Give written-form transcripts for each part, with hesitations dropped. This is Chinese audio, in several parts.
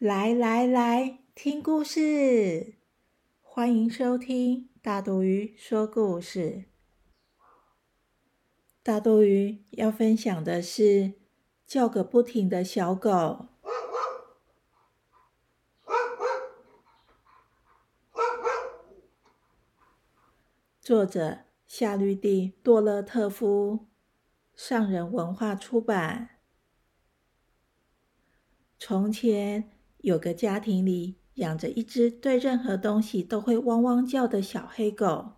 来来来，听故事！欢迎收听大肚鱼说故事。大肚鱼要分享的是叫个不停的小狗。作者夏绿蒂·多勒特夫，上人文化出版。从前有个家庭里养着一只对任何东西都会汪汪叫的小黑狗，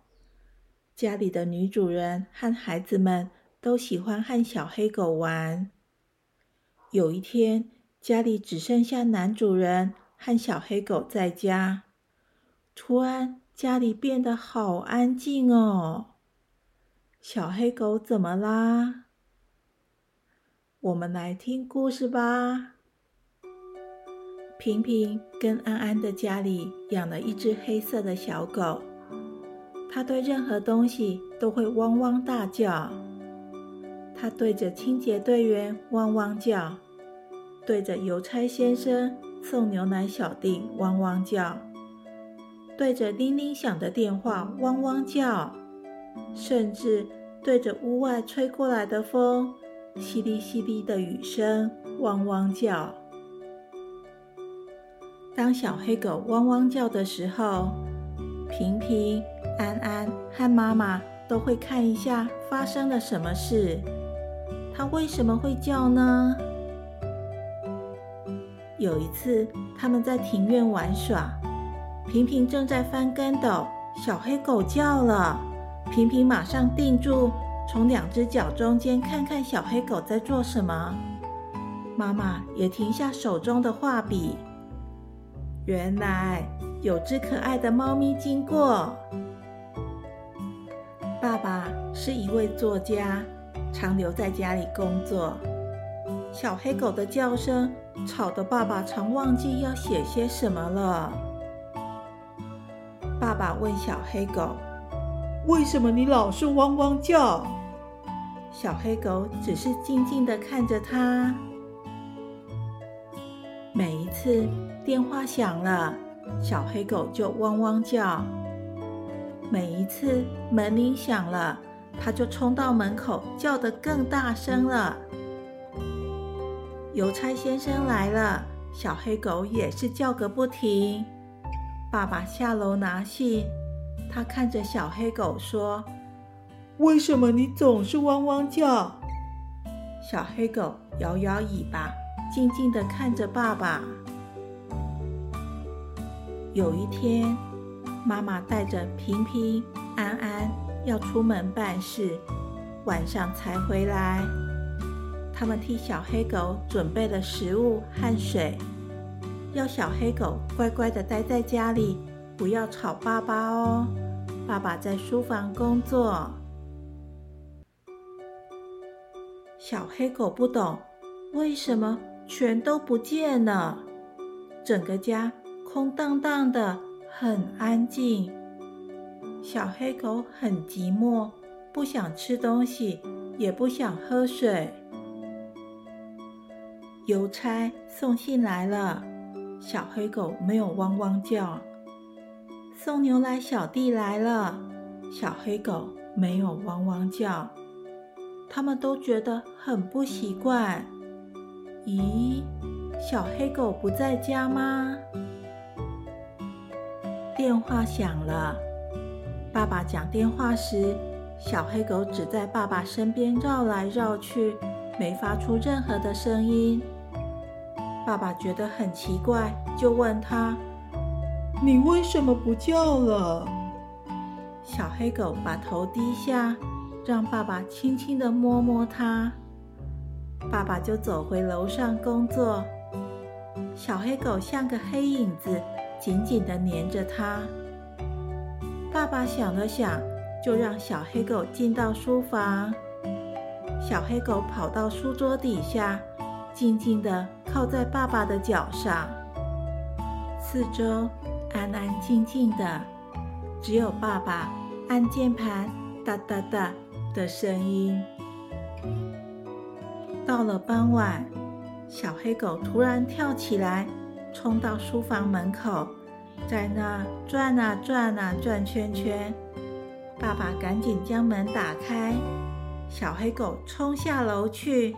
家里的女主人和孩子们都喜欢和小黑狗玩。有一天，家里只剩下男主人和小黑狗在家，突然家里变得好安静哦。小黑狗怎么啦？我们来听故事吧。平平跟安安的家里养了一只黑色的小狗，它对任何东西都会汪汪大叫。它对着清洁队员汪汪叫，对着邮差先生送牛奶小弟汪汪叫，对着铃铃响的电话汪汪叫，甚至对着屋外吹过来的风，淅沥淅沥的雨声汪汪叫。当小黑狗汪汪叫的时候，平平、安安和妈妈都会看一下发生了什么事。它为什么会叫呢？有一次，他们在庭院玩耍，平平正在翻跟斗，小黑狗叫了。平平马上定住，从2只脚中间看看小黑狗在做什么。妈妈也停下手中的画笔。原来有只可爱的猫咪经过。爸爸是一位作家，常留在家里工作。小黑狗的叫声吵得爸爸常忘记要写些什么了。爸爸问小黑狗：“为什么你老是汪汪叫？”小黑狗只是静静地看着他。每一次电话响了，小黑狗就汪汪叫。每一次门铃响了，它就冲到门口，叫得更大声了。邮差先生来了，小黑狗也是叫个不停。爸爸下楼拿信，他看着小黑狗说：“为什么你总是汪汪叫？”小黑狗摇摇尾巴，静静地看着爸爸。有一天，妈妈带着平平、安安要出门办事，晚上才回来。他们替小黑狗准备了食物和水，要小黑狗乖乖地待在家里，不要吵爸爸哦。爸爸在书房工作。小黑狗不懂，为什么全都不见了？整个家空荡荡的，很安静。小黑狗很寂寞，不想吃东西，也不想喝水。邮差送信来了，小黑狗没有汪汪叫。送牛奶小弟来了，小黑狗没有汪汪叫。他们都觉得很不习惯。咦，小黑狗不在家吗？电话响了，爸爸讲电话时，小黑狗只在爸爸身边绕来绕去，没发出任何的声音。爸爸觉得很奇怪，就问他：“你为什么不叫了？”小黑狗把头低下，让爸爸轻轻地摸摸它。爸爸就走回楼上工作。小黑狗像个黑影子，紧紧地粘着它。爸爸想了想，就让小黑狗进到书房。小黑狗跑到书桌底下，静静地靠在爸爸的脚上。四周安安静静的，只有爸爸按键盘哒哒哒的声音。到了傍晚，小黑狗突然跳起来，冲到书房门口，在那转啊转啊转圈圈。爸爸赶紧将门打开，小黑狗冲下楼去。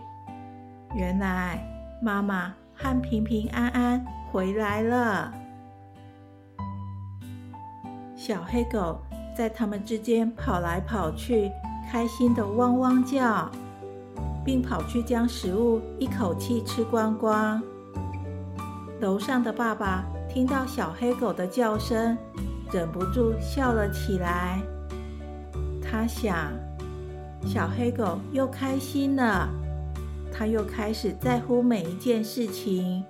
原来妈妈和平平安安回来了。小黑狗在他们之间跑来跑去，开心的汪汪叫，并跑去将食物一口气吃光光。楼上的爸爸听到小黑狗的叫声，忍不住笑了起来。他想，小黑狗又开心了，他又开始在乎每一件事情。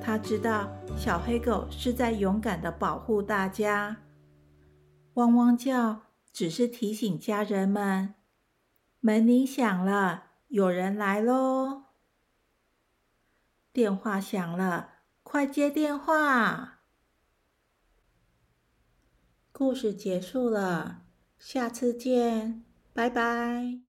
他知道小黑狗是在勇敢地保护大家。汪汪叫只是提醒家人们，门铃响了，有人来咯。电话响了，快接电话。故事结束了，下次见，拜拜。